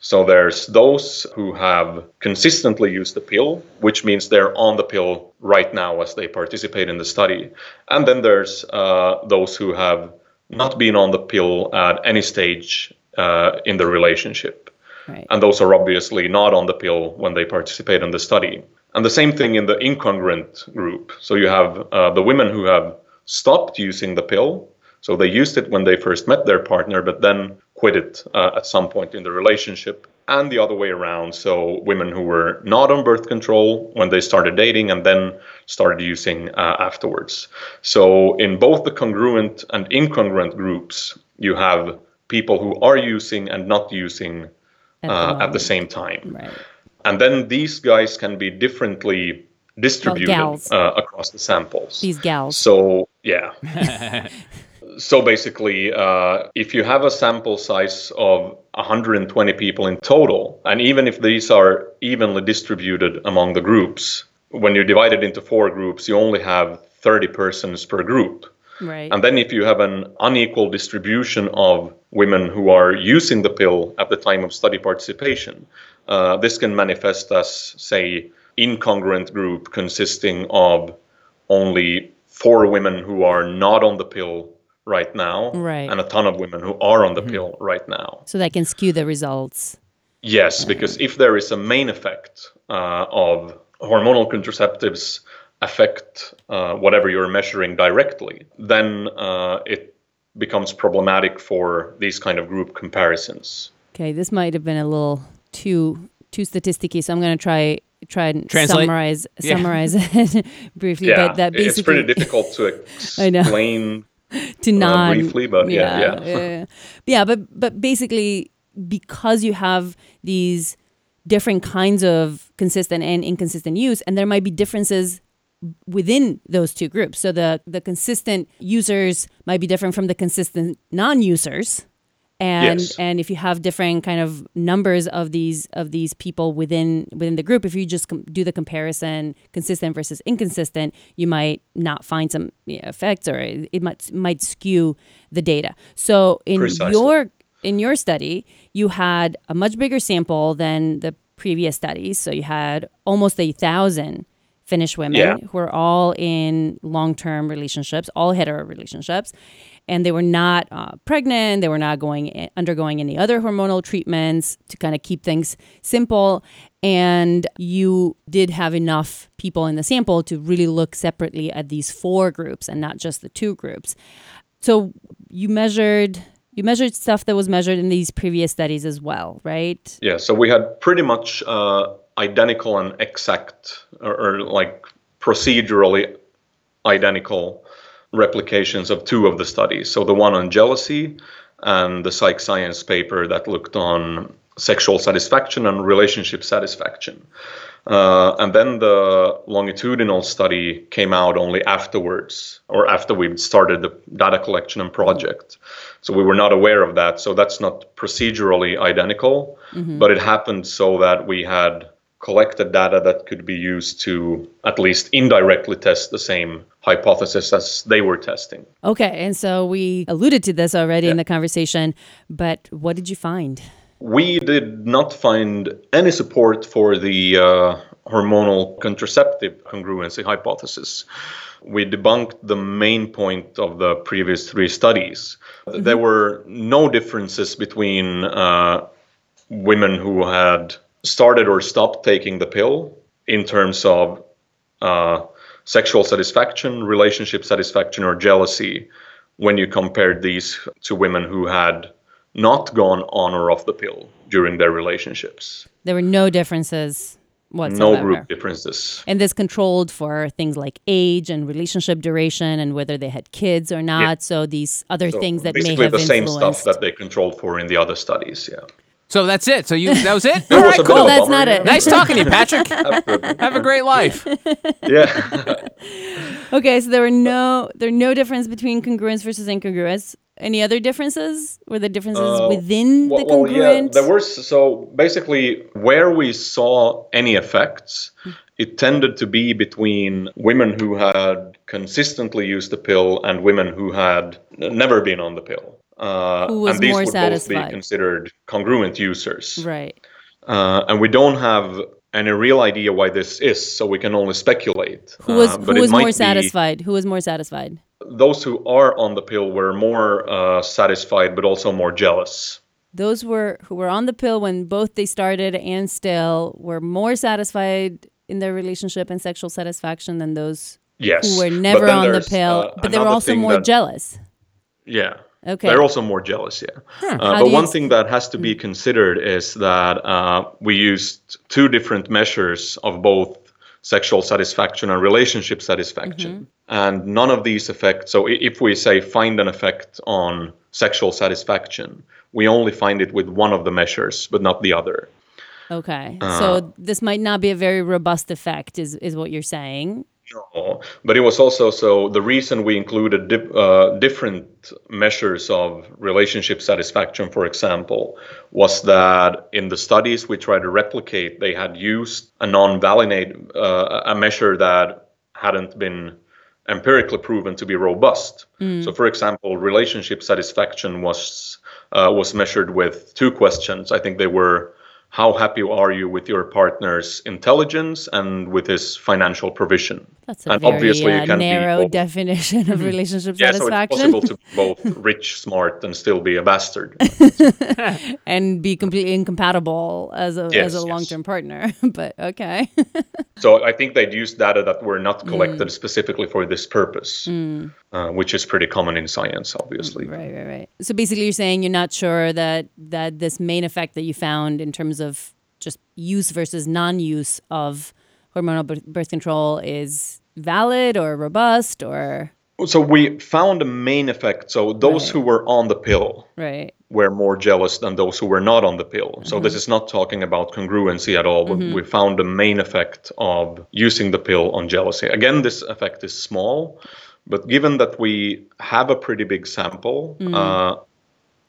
So there's those who have consistently used the pill, which means they're on the pill right now as they participate in the study. And then there's uh, those who have not being on the pill at any stage uh, in the relationship. Right. And those are obviously not on the pill when they participate in the study. And the same thing in the incongruent group. So you have uh, the women who have stopped using the pill. So they used it when they first met their partner, but then quit it uh, at some point in the relationship. And the other way around. So women who were not on birth control when they started dating and then started using uh, afterwards. So in both the congruent and incongruent groups, you have people who are using and not using uh, at the, at the same time. Right. And then these guys can be differently distributed oh, uh, across the samples. These gals. So, yeah. So basically, uh, if you have a sample size of one hundred twenty people in total, and even if these are evenly distributed among the groups, when you divide it into four groups, you only have thirty persons per group. Right. And then if you have an unequal distribution of women who are using the pill at the time of study participation, uh, this can manifest as, say, incongruent group consisting of only four women who are not on the pill right now, right, and a ton of women who are on the mm-hmm. pill right now. So that can skew the results. Yes, because if there is a main effect uh, of hormonal contraceptives affect uh, whatever you're measuring directly, then uh, it becomes problematic for these kind of group comparisons. Okay, this might have been a little too too statisticky, so I'm going to try try and Translate. summarize yeah. summarize it briefly. Yeah, but that basically it's pretty difficult to explain to non uh, briefly, but yeah, yeah, yeah. yeah. yeah but, but basically, because you have these different kinds of consistent and inconsistent use, and there might be differences within those two groups. So the, the consistent users might be different from the consistent non-users. And yes. and if you have different kind of numbers of these of these people within within the group, if you just com- do the comparison consistent versus inconsistent, you might not find some you know, effects, or it, it might might skew the data. So in Precisely. your in your study, you had a much bigger sample than the previous studies. So you had almost a thousand Finnish women yeah. who are all in long-term relationships, all hetero relationships, and they were not uh, pregnant. They were not going undergoing any other hormonal treatments, to kind of keep things simple. And you did have enough people in the sample to really look separately at these four groups and not just the two groups. So you measured you measured stuff that was measured in these previous studies as well, right? Yeah. So we had pretty much Uh identical and exact, or, or like procedurally identical replications of two of the studies. So the one on jealousy and the psych science paper that looked on sexual satisfaction and relationship satisfaction. Uh, and then the longitudinal study came out only afterwards, or after we'd started the data collection and project. So we were not aware of that. So that's not procedurally identical, mm-hmm. but it happened so that we had collected data that could be used to at least indirectly test the same hypothesis as they were testing. Okay. And so we alluded to this already yeah. in the conversation, but what did you find? We did not find any support for the uh, hormonal contraceptive congruency hypothesis. We debunked the main point of the previous three studies. Mm-hmm. There were no differences between uh, women who had started or stopped taking the pill in terms of uh, sexual satisfaction, relationship satisfaction, or jealousy when you compared these to women who had not gone on or off the pill during their relationships. There were no differences whatsoever. No group differences. And this controlled for things like age and relationship duration and whether they had kids or not. Yeah. So these other so things that may have influenced. Basically the same stuff that they controlled for in the other studies, yeah. So that's it. So you that was it? All right, cool. That's not it. Nice talking to you, Patrick. Have a great life. Yeah. Okay, so there were no there were no difference between congruence versus incongruence. Any other differences? Were there differences uh, within well, the congruent? Well, yeah, there were. So basically, where we saw any effects, it tended to be between women who had consistently used the pill and women who had never been on the pill. Uh, Who was and these more would satisfied. Both be considered congruent users. Right. Uh, and we don't have any real idea why this is, so we can only speculate. Who was, uh, who was more satisfied? Who was more satisfied? Those who are on the pill were more uh, satisfied, but also more jealous. Those were who were on the pill when both they started and still were more satisfied in their relationship and sexual satisfaction than those yes. who were never on the pill, uh, but they were also more that, jealous. Yeah. Okay. They're also more jealous, yeah. Huh. Uh, but one s- thing that has to be considered is that uh, we used two different measures of both sexual satisfaction and relationship satisfaction. Mm-hmm. And none of these effects, so if we say find an effect on sexual satisfaction, we only find it with one of the measures, but not the other. Okay. Uh, so this might not be a very robust effect is, is what you're saying. No, but it was also, so the reason we included dip, uh, different measures of relationship satisfaction, for example, was that in the studies we tried to replicate, they had used a non-validate, uh, a measure that hadn't been empirically proven to be robust. Mm. So, for example, relationship satisfaction was uh, was measured with two questions. I think they were, how happy are you with your partner's intelligence and with his financial provision? That's a and very obviously uh, narrow definition of relationship yeah, satisfaction. Yeah, so it's possible to be both rich, smart, and still be a bastard. And be completely incompatible as a, yes, as a yes. long-term partner, but okay. So I think they'd use data that were not collected mm. specifically for this purpose, mm. uh, which is pretty common in science, obviously. Right, right, right. So basically you're saying you're not sure that, that this main effect that you found in terms of just use versus non-use of hormonal birth control is valid or robust or... So we found a main effect. So those right. who were on the pill right. were more jealous than those who were not on the pill. So mm-hmm. this is not talking about congruency at all. Mm-hmm. We found a main effect of using the pill on jealousy. Again, this effect is small, but given that we have a pretty big sample, mm-hmm. uh,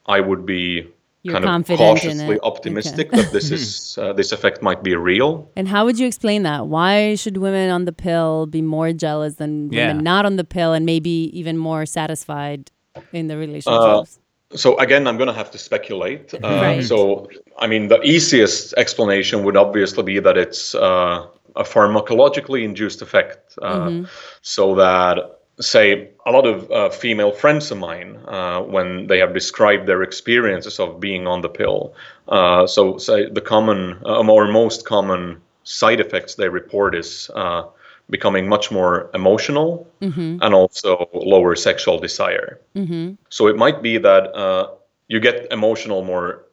I would be... You're kind of cautiously optimistic okay. that this is uh, this effect might be real. And how would you explain that? Why should women on the pill be more jealous than yeah. women not on the pill, and maybe even more satisfied in the relationships? Uh, so again, I'm going to have to speculate. Uh, right. So I mean, the easiest explanation would obviously be that it's uh, a pharmacologically induced effect, uh, mm-hmm. so that. Say, a lot of uh, female friends of mine, uh, when they have described their experiences of being on the pill, uh, so say the common uh, or most common side effects they report is uh, becoming much more emotional mm-hmm. and also lower sexual desire. Mm-hmm. So it might be that uh, you get emotional more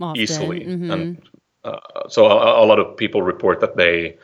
Often. easily. Mm-hmm. And uh, so a, a lot of people report that they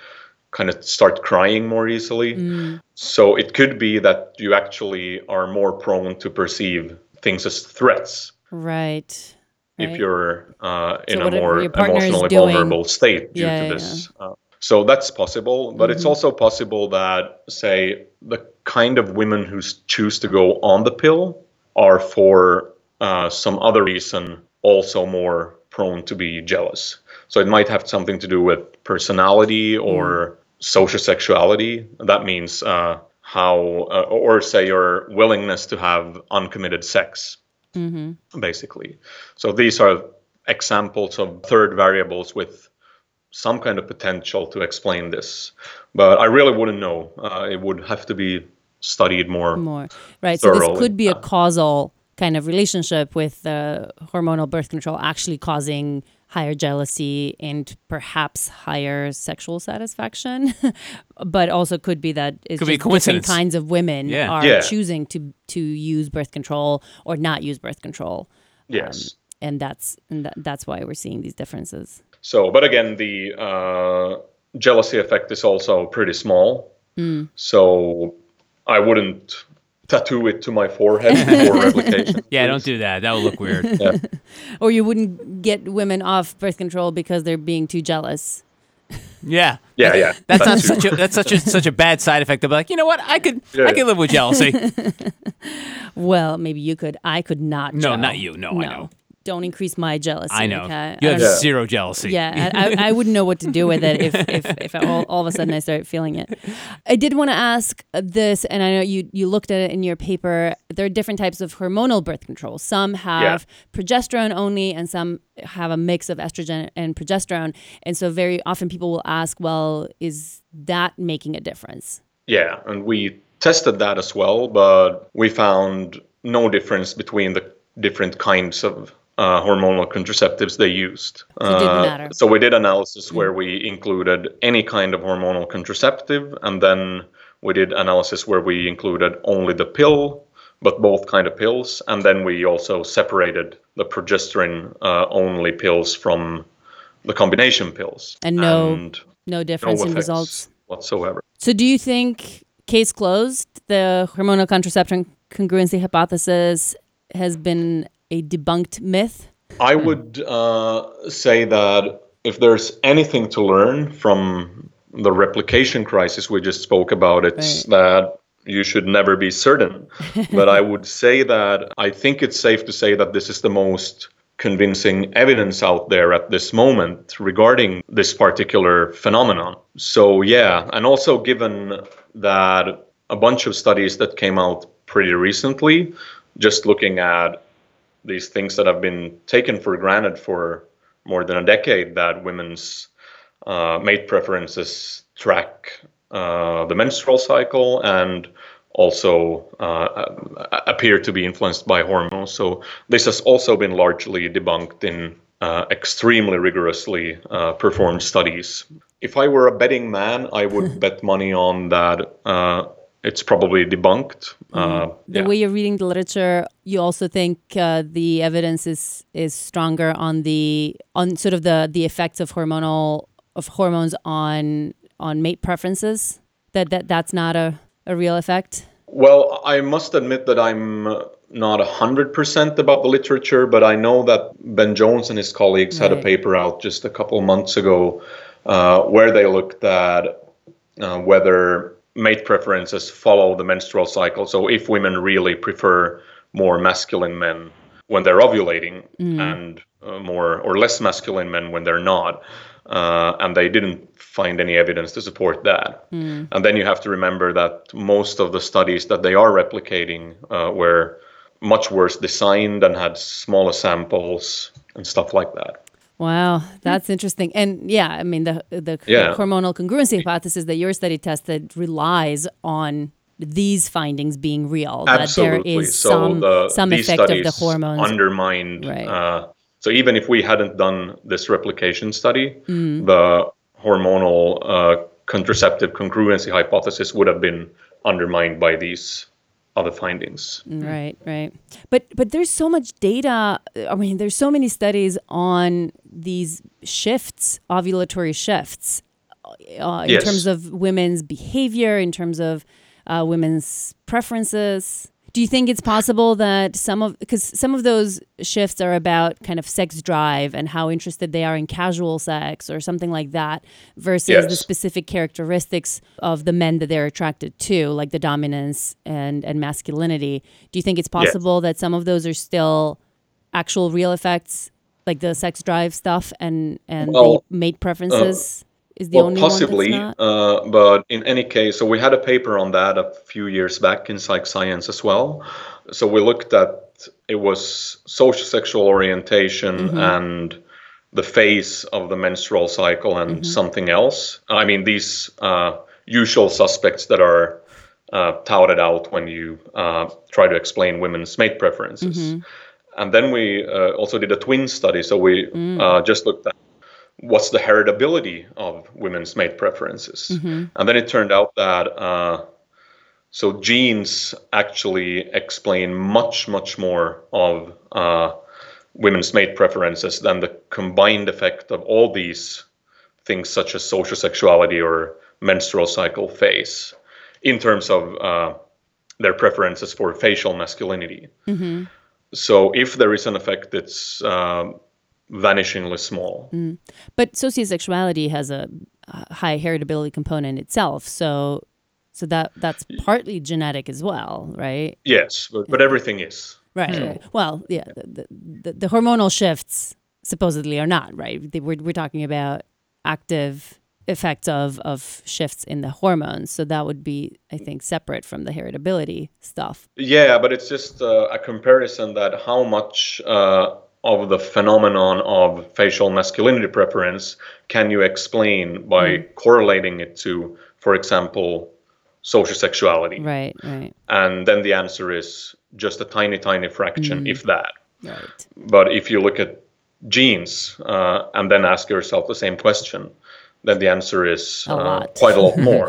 kind of start crying more easily. Mm. So it could be that you actually are more prone to perceive things as threats. Right. If right. you're uh, in so a more emotionally vulnerable state due yeah, to this. Yeah. Uh, so that's possible. But mm-hmm. it's also possible that, say, the kind of women who choose to go on the pill are for uh, some other reason also more prone to be jealous. So it might have something to do with personality or... Mm. Social sexuality, that means uh, how, uh, or say your willingness to have uncommitted sex, mm-hmm. basically. So these are examples of third variables with some kind of potential to explain this. But I really wouldn't know. Uh, it would have to be studied more. More, right. Thoroughly. So this could be a causal kind of relationship with uh, hormonal birth control actually causing higher jealousy and perhaps higher sexual satisfaction, but also could be that it's could just be different kinds of women yeah. are yeah. choosing to to use birth control or not use birth control. Yes, um, and that's and th- that's why we're seeing these differences. So, but again, the uh, jealousy effect is also pretty small. Mm. So, I wouldn't tattoo it to my forehead for replication. Yeah, please. Don't do that. That would look weird. Yeah. Or you wouldn't get women off birth control because they're being too jealous. Yeah. Yeah, yeah. That's, that's not such a that's such a such a bad side effect. They'll be like, you know what? I could yeah, I yeah. could live with jealousy. Well, maybe you could. I could not. No, jeal- not you. No, no, I know. Don't increase my jealousy. I know. Okay? You I have know. zero jealousy. Yeah, I, I wouldn't know what to do with it if if, if all, all of a sudden I start feeling it. I did want to ask this, and I know you, you looked at it in your paper. There are different types of hormonal birth control. Some have yeah. progesterone only, and some have a mix of estrogen and progesterone. And so very often people will ask, well, is that making a difference? Yeah, and we tested that as well, but we found no difference between the different kinds of Uh, hormonal contraceptives they used. So, it didn't matter. Uh, so we did analysis mm-hmm. where we included any kind of hormonal contraceptive, and then we did analysis where we included only the pill, but both kind of pills, and then we also separated the progesterone uh, only pills from the combination pills. And no, and no difference no in results whatsoever. So do you think case closed? The hormonal contraception congruency hypothesis has been a debunked myth? I would uh, say that if there's anything to learn from the replication crisis we just spoke about, it's right. that you should never be certain. But I would say that I think it's safe to say that this is the most convincing evidence out there at this moment regarding this particular phenomenon. So yeah, and also given that a bunch of studies that came out pretty recently, just looking at these things that have been taken for granted for more than a decade, that women's uh, mate preferences track uh, the menstrual cycle and also uh, appear to be influenced by hormones. So this has also been largely debunked in uh, extremely rigorously uh, performed studies. If I were a betting man, I would bet money on that uh, it's probably debunked. Uh, mm. The yeah. way you're reading the literature, you also think uh, the evidence is is stronger on the on sort of the, the effects of hormonal of hormones on on mate preferences. That that that's not a a real effect? Well, I must admit that I'm not one hundred percent about the literature, but I know that Ben Jones and his colleagues right. had a paper out just a couple months ago uh, where they looked at uh, whether mate preferences follow the menstrual cycle. So if women really prefer more masculine men when they're ovulating mm. and uh, more or less masculine men when they're not. Uh, and they didn't find any evidence to support that. Mm. And then you have to remember that most of the studies that they are replicating uh, were much worse designed and had smaller samples and stuff like that. Wow, that's interesting. And yeah, I mean, the, the yeah. hormonal congruency hypothesis that your study tested relies on these findings being real. Absolutely. That there is so some, the, some these effect studies of the hormones undermined. Right. Uh, So even if we hadn't done this replication study, mm. the hormonal uh, contraceptive congruency hypothesis would have been undermined by these other findings. Right, right. But but there's so much data. I mean, there's so many studies on these shifts, ovulatory shifts, uh, in yes. terms of women's behavior, in terms of uh, women's preferences. Do you think it's possible that some of, because some of those shifts are about kind of sex drive and how interested they are in casual sex or something like that versus yes. the specific characteristics of the men that they're attracted to, like the dominance and, and masculinity. Do you think it's possible yes. that some of those are still actual real effects, like the sex drive stuff and, and well, the mate preferences? Uh, Is the well, only possibly, uh, but in any case, so we had a paper on that a few years back in Psych Science as well. So we looked at, it was social sexual orientation mm-hmm. and the phase of the menstrual cycle and mm-hmm. something else. I mean, these uh, usual suspects that are uh, touted out when you uh, try to explain women's mate preferences. Mm-hmm. And then we uh, also did a twin study. So we mm. uh, just looked at what's the heritability of women's mate preferences. Mm-hmm. And then it turned out that uh, so genes actually explain much, much more of uh, women's mate preferences than the combined effect of all these things, such as social sexuality or menstrual cycle phase, in terms of uh, their preferences for facial masculinity. Mm-hmm. So if there is an effect, it's Uh, vanishingly small. Mm. But sociosexuality has a high heritability component itself. So so that that's partly genetic as well, right? Yes, but, but everything is. Right. So. right. Well, yeah, the, the, the hormonal shifts supposedly are not, right? We're, we're talking about active effects of, of shifts in the hormones. So that would be, I think, separate from the heritability stuff. Yeah, but it's just uh, a comparison that how much Uh, of the phenomenon of facial masculinity preference can you explain by mm. correlating it to, for example, social sexuality? Right, right. And then the answer is just a tiny, tiny fraction, mm. if that. Right. But if you look at genes uh, and then ask yourself the same question, then the answer is a uh, quite a lot more.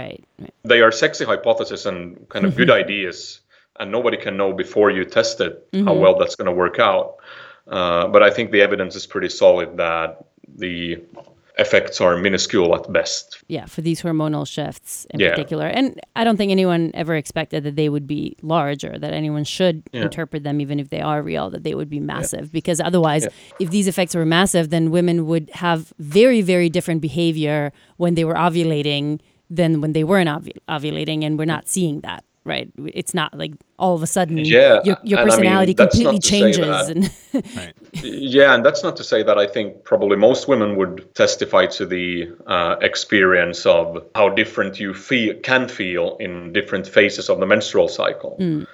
right, right. They are sexy hypotheses and kind of good ideas, and nobody can know before you test it mm-hmm. how well that's going to work out. Uh, but I think the evidence is pretty solid that the effects are minuscule at best. Yeah, for these hormonal shifts in yeah. particular. And I don't think anyone ever expected that they would be large, or that anyone should yeah. interpret them, even if they are real, that they would be massive. Yeah. Because otherwise, yeah. if these effects were massive, then women would have very, very different behavior when they were ovulating than when they weren't ovu- ovulating. And we're not seeing that, right? It's not like all of a sudden yeah. your, your personality I mean, completely changes. And right. Yeah, and that's not to say that I think probably most women would testify to the uh, experience of how different you feel can feel in different phases of the menstrual cycle. Mm.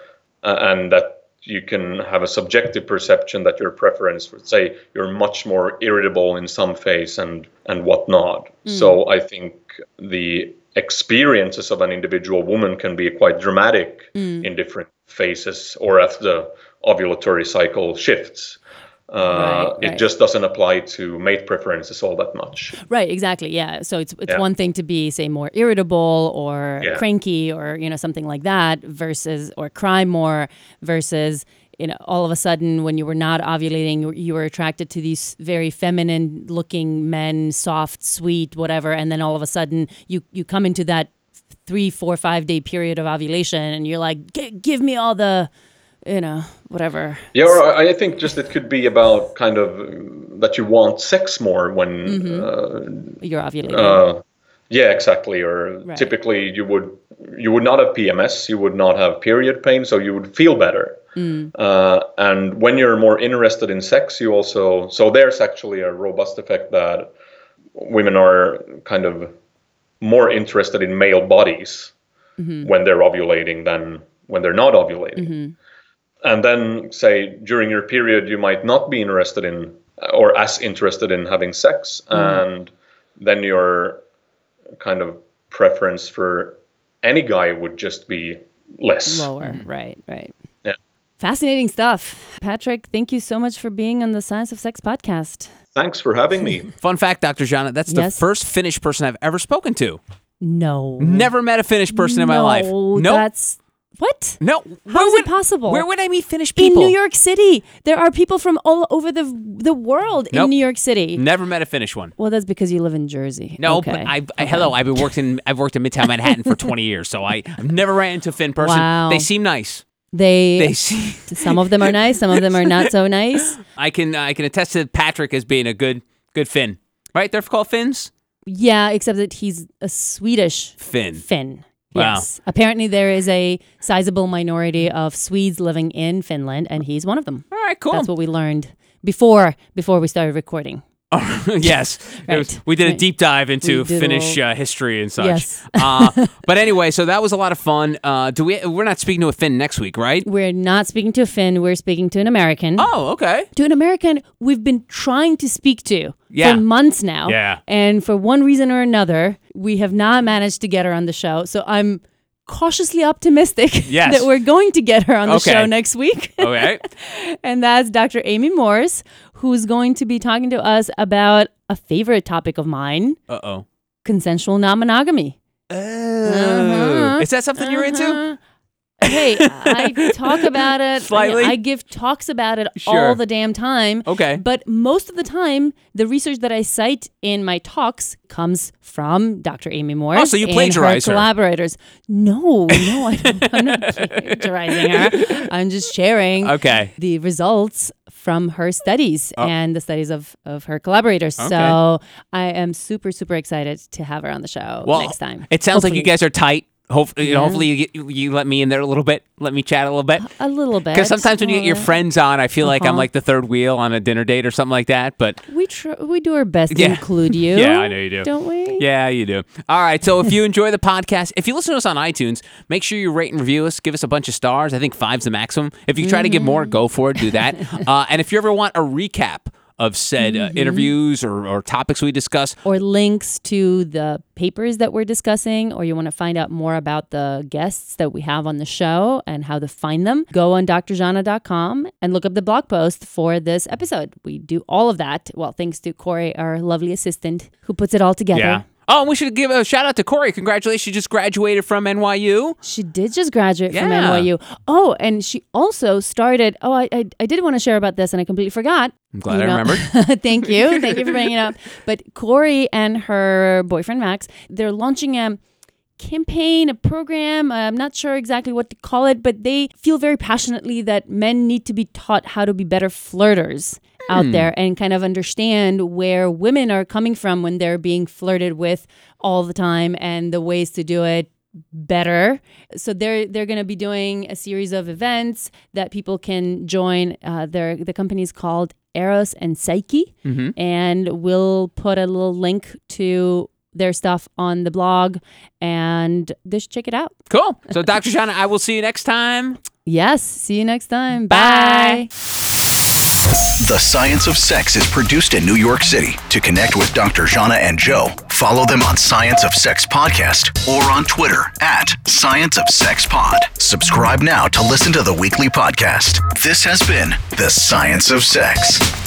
Uh, and that you can have a subjective perception that your preference would say you're much more irritable in some phase and, and whatnot. Mm. So I think the experiences of an individual woman can be quite dramatic mm. in different phases or as the ovulatory cycle shifts. Uh, right, it right. just doesn't apply to mate preferences all that much. Right, exactly. Yeah. So it's it's yeah. one thing to be, say, more irritable or yeah. cranky or, you know, something like that versus, or cry more versus, you know, all of a sudden when you were not ovulating, you were attracted to these very feminine looking men, soft, sweet, whatever. And then all of a sudden you, you come into that three, four, five day period of ovulation and you're like, give me all the, you know, whatever. Yeah, or I think just it could be about kind of that you want sex more when mm-hmm. uh, you're ovulating. Uh, yeah, exactly. Or right. typically you would you would not have P M S, you would not have period pain, so you would feel better. Mm. Uh, and when you're more interested in sex, you also so there's actually a robust effect that women are kind of more interested in male bodies mm-hmm. when they're ovulating than when they're not ovulating. Mm-hmm. And then, say, during your period, you might not be interested in or as interested in having sex. Mm. And then your kind of preference for any guy would just be less. Lower. Mm. Right, right. Yeah. Fascinating stuff. Patrick, thank you so much for being on the Science of Sex podcast. Thanks for having me. Fun fact, Doctor Zhana, that's yes. the first Finnish person I've ever spoken to. No. Never met a Finnish person no, in my life. No, nope. that's... What? No. How is it possible? Where would I meet Finnish people? In New York City. There are people from all over the the world nope. in New York City. Never met a Finnish one. Well, that's because you live in Jersey. No, okay. but I, I okay. hello, I've been worked in I've worked in Midtown Manhattan for twenty years, so I I've never ran into a Finn person. Wow. They seem nice. They, they seem... Some of them are nice, some of them are not so nice. I can I can attest to Patrick as being a good good Finn. Right? They're called Finns? Yeah, except that he's a Swedish Finn. Finn. Wow. Yes. Apparently there is a sizable minority of Swedes living in Finland, and he's one of them. All right, cool. That's what we learned before before we started recording. Oh, yes. Right. It was, we did right. a deep dive into Finnish uh, history and such. Yes. uh, but anyway, so that was a lot of fun. Uh, do we, we're not speaking to a Finn next week, right? We're not speaking to a Finn. We're speaking to an American. Oh, okay. To an American we've been trying to speak to yeah. for months now. Yeah. And for one reason or another, we have not managed to get her on the show. So I'm cautiously optimistic yes. that we're going to get her on the okay. show next week. Okay. And that's Doctor Amy Moors, who's going to be talking to us about a favorite topic of mine. Uh-oh. Consensual non-monogamy. Oh. Uh-huh. Is that something uh-huh. you're into? Hey, I talk about it. Slightly. I, I give talks about it sure. all the damn time. Okay. But most of the time, the research that I cite in my talks comes from Doctor Amy Moores. Oh, so you plagiarize her. Collaborators. No, no, I don't, I'm not plagiarizing her. I'm just sharing okay. the results from her studies oh. and the studies of, of her collaborators. Okay. So I am super, super excited to have her on the show well, next time. It sounds Hopefully. like you guys are tight. Hopefully, yeah. hopefully you, get, you let me in there a little bit. Let me chat a little bit. A little bit. Because sometimes when you get your friends on, I feel uh-huh. like I'm like the third wheel on a dinner date or something like that. But we tr- we do our best yeah. to include you. Yeah, I know you do. Don't we? Yeah, you do. All right. So if you enjoy the podcast, if you listen to us on iTunes, make sure you rate and review us. Give us a bunch of stars. I think five's the maximum. If you try mm-hmm. to get more, go for it. Do that. uh, and if you ever want a recap of said uh, mm-hmm. interviews or, or topics we discuss. Or links to the papers that we're discussing, or you want to find out more about the guests that we have on the show and how to find them, go on d r zhana dot com and look up the blog post for this episode. We do all of that. Well, thanks to Corey, our lovely assistant, who puts it all together. Yeah. Oh, and we should give a shout out to Corey. Congratulations. She just graduated from N Y U. She did just graduate yeah. from N Y U. Oh, and she also started. Oh, I, I, I did want to share about this and I completely forgot. I'm glad you I know. remembered. Thank you. Thank you for bringing it up. But Corey and her boyfriend, Max, they're launching a campaign, a program. I'm not sure exactly what to call it, but they feel very passionately that men need to be taught how to be better flirters out there and kind of understand where women are coming from when they're being flirted with all the time and the ways to do it better. So they're they're going to be doing a series of events that people can join. Uh, their the company's called Eros and Psyche, mm-hmm. and we'll put a little link to their stuff on the blog and just check it out. Cool. So Doctor Zhana, I will see you next time. Yes. See you next time. Bye. Bye. The Science of Sex is produced in New York City. To connect with Doctor Zhana and Joe, follow them on Science of Sex Podcast or on Twitter at Science of Sex Pod. Subscribe now to listen to the weekly podcast. This has been The Science of Sex.